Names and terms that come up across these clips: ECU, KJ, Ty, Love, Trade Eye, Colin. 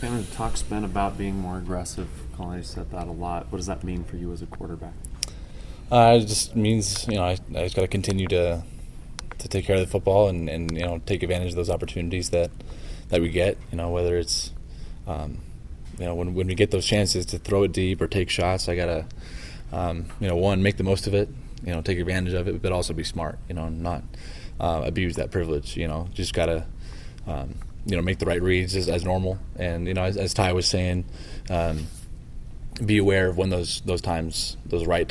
Kind of talk's been about being more aggressive. Colin, you said that a lot. What does that mean for you as a quarterback? It just means, I just got to continue to take care of the football and take advantage of those opportunities that we get. Whether it's when we get those chances to throw it deep or take shots, I gotta make the most of it. Take advantage of it, but also be smart. And not abuse that privilege. Just gotta. Make the right reads as normal, and as Ty was saying, be aware of when those right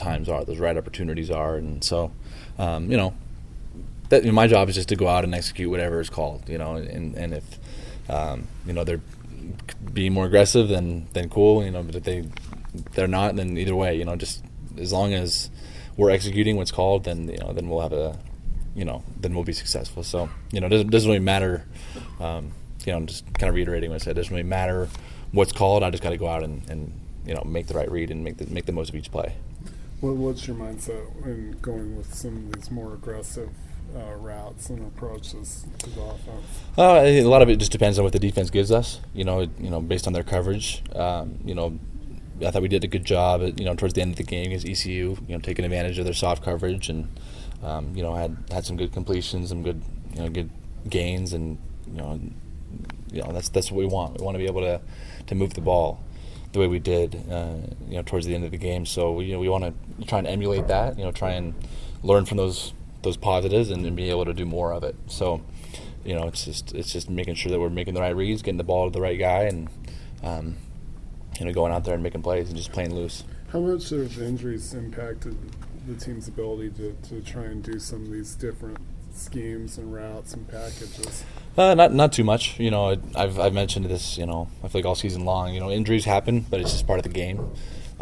opportunities are, and so that my job is just to go out and execute whatever is called, and if they're being more aggressive, then cool, but if they're not, then either way, just as long as we're executing what's called, then then we'll have a. Then we'll be successful. So, it doesn't really matter. I'm just kind of reiterating what I said. It doesn't really matter what's called. I just got to go out and make the right read and make the most of each play. What's your mindset in going with some of these more aggressive routes and approaches to the offense? A lot of it just depends on what the defense gives us. Based on their coverage. I thought we did a good job. Towards the end of the game against ECU, taking advantage of their soft coverage and. Had some good completions, some good good gains, and that's what we want. We want to be able to move the ball the way we did towards the end of the game. So we want to try and emulate that. Try and learn from those positives and be able to do more of it. So it's just making sure that we're making the right reads, getting the ball to the right guy, and going out there and making plays and just playing loose. How much have injuries impacted the team's ability to try and do some of these different schemes and routes and packages? Not too much. I've mentioned this, I feel like all season long, injuries happen, but it's just part of the game.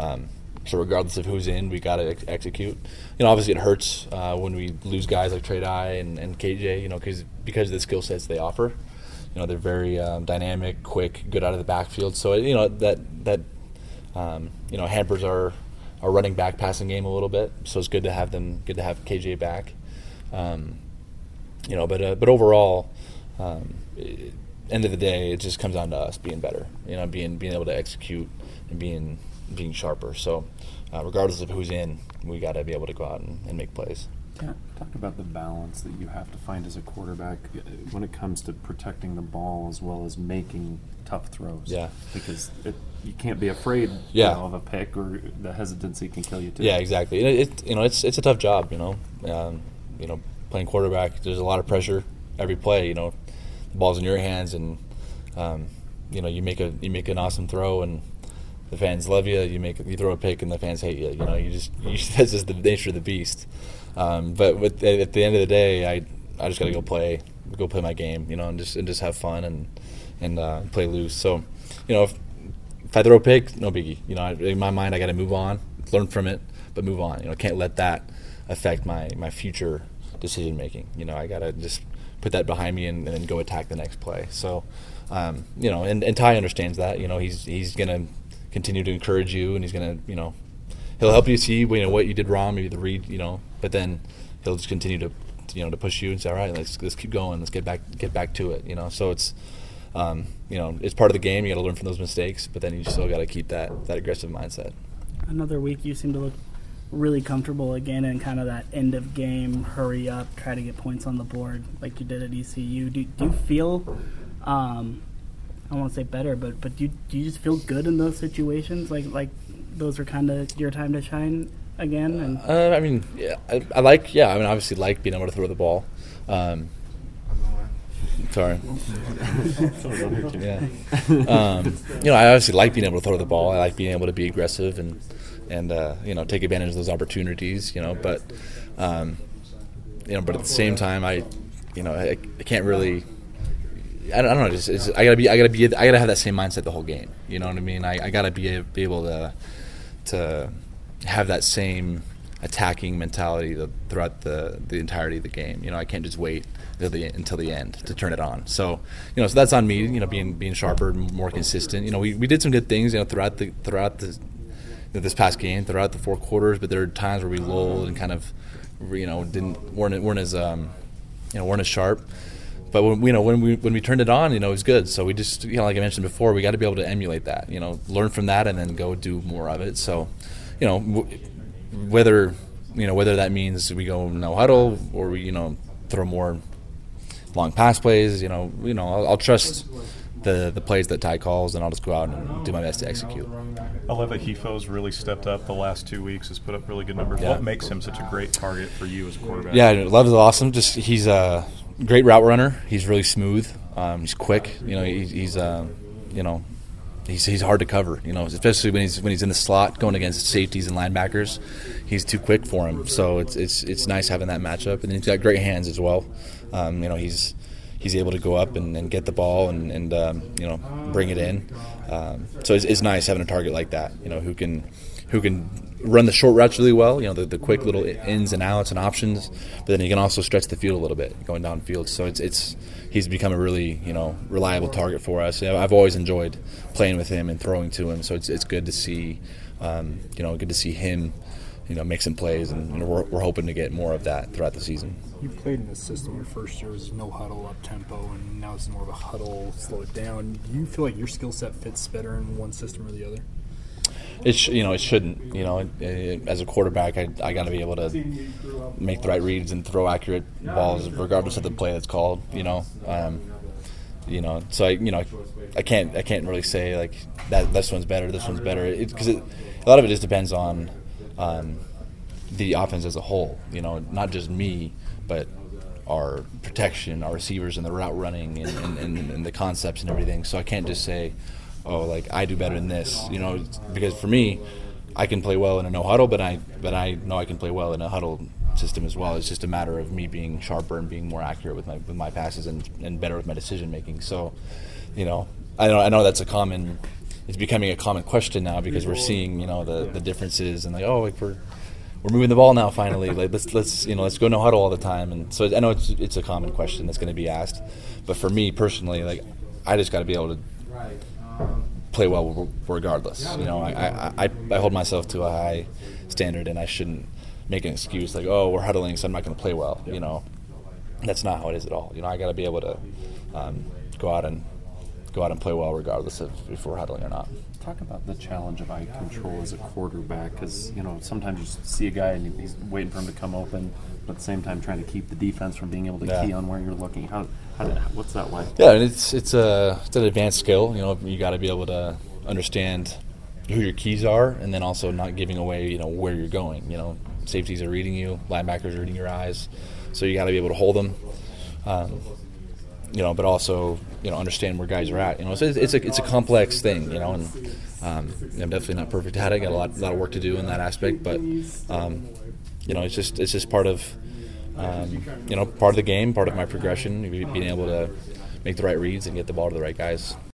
So regardless of who's in, we got to execute. Obviously it hurts when we lose guys like Trade Eye and KJ, because of the skill sets they offer. They're very dynamic, quick, good out of the backfield. So, that hampers our running back passing game a little bit, so it's good to have KJ back, but overall, end of the day, it just comes down to us being better, being able to execute and being sharper. So, regardless of who's in, we got to be able to go out and make plays. Talk about the balance that you have to find as a quarterback when it comes to protecting the ball as well as making tough throws. Yeah, because you can't be afraid of a pick, or the hesitancy can kill you too. Yeah, exactly. It's a tough job. Playing quarterback, there's a lot of pressure every play. The ball's in your hands, and you make an awesome throw and. The fans love you. You throw a pick, and the fans hate you. That's just the nature of the beast. But at the end of the day, I just got to go play my game. And just have fun and play loose. So, if I throw a pick, no biggie. In my mind, I got to move on, learn from it, but move on. Can't let that affect my future decision making. I got to just put that behind me and then go attack the next play. So, and Ty understands that. He's gonna continue to encourage you, and he's gonna, he'll help you see, what you did wrong, maybe the read, but then he'll just continue to, to push you and say, all right, let's keep going, let's get back to it, So it's, it's part of the game. You got to learn from those mistakes, but then you still got to keep that aggressive mindset. Another week, you seem to look really comfortable again in kind of that end of game, hurry up, try to get points on the board, like you did at ECU. Do you feel? I won't say better, but do you just feel good in those situations? Like those are kind of your time to shine again. And obviously like being able to throw the ball. Sorry. Yeah. I obviously like being able to throw the ball. I like being able to be aggressive and take advantage of those opportunities. But at the same time, I can't really. I don't know. I gotta have that same mindset the whole game. You know what I mean? I gotta be able to have that same attacking mentality throughout the entirety of the game. I can't just wait until the end to turn it on. So, so that's on me. Being sharper, more consistent. We did some good things. Throughout this past game, throughout the four quarters. But there are times where we lulled and kind of weren't as sharp. But when we turned it on, it was good. So we just, like I mentioned before, we got to be able to emulate that, learn from that and then go do more of it. So, whether that means we go no huddle or we, throw more long pass plays, I'll trust the plays that Ty calls, and I'll just go out and do my best to execute. I love that Hefo's really stepped up the last 2 weeks, has put up really good numbers. Yeah. What makes him such a great target for you as a quarterback? Yeah, Love is awesome. Just he's a great route runner. He's really smooth. He's quick. He's hard to cover. Especially when he's in the slot going against safeties and linebackers, he's too quick for him. So it's nice having that matchup, and he's got great hands as well. He's able to go up and get the ball and bring it in. So it's nice having a target like that, who can run the short routes really well, the quick little ins and outs and options, but then he can also stretch the field a little bit going downfield. So he's become a really, reliable target for us. I've always enjoyed playing with him and throwing to him. So it's good to see, him, make some plays, and we're hoping to get more of that throughout the season. You played in this system your first year was no huddle, up tempo, and now it's more of a huddle, slow it down. Do you feel like your skill set fits better in one system or the other? It shouldn't. As a quarterback, I got to be able to make the right reads and throw accurate balls, regardless of the play that's called. So I can't really say like that. This one's better. This one's better. Because a lot of it just depends on the offense as a whole. Not just me, but our protection, our receivers, and the route running, and the concepts and everything. So I can't just say, I do better in this, because for me, I can play well in a no huddle, but I know I can play well in a huddle system as well. It's just a matter of me being sharper and being more accurate with my passes and better with my decision making. So, I know that's it's becoming a common question now, because we're seeing the differences, and we're moving the ball now finally. Let's go no huddle all the time, and so I know it's a common question that's going to be asked, but for me personally, I just got to be able to play well regardless. I hold myself to a high standard, and I shouldn't make an excuse we're huddling, so I'm not going to play well. That's not how it is at all. I got to be able to go out and play well regardless of if we're huddling or not. Talk about the challenge of eye control as a quarterback, because sometimes you see a guy and he's waiting for him to come open, but at the same time trying to keep the defense from being able to key on where you're looking. What's that like? Yeah, and it's an advanced skill. You got to be able to understand who your keys are, and then also not giving away where you're going. Safeties are reading you, linebackers are reading your eyes, so you got to be able to hold them. But also, understand where guys are at. So it's a complex thing, and I'm definitely not perfect at it. I got a lot of work to do in that aspect, but it's just part of part of the game, part of my progression, being able to make the right reads and get the ball to the right guys.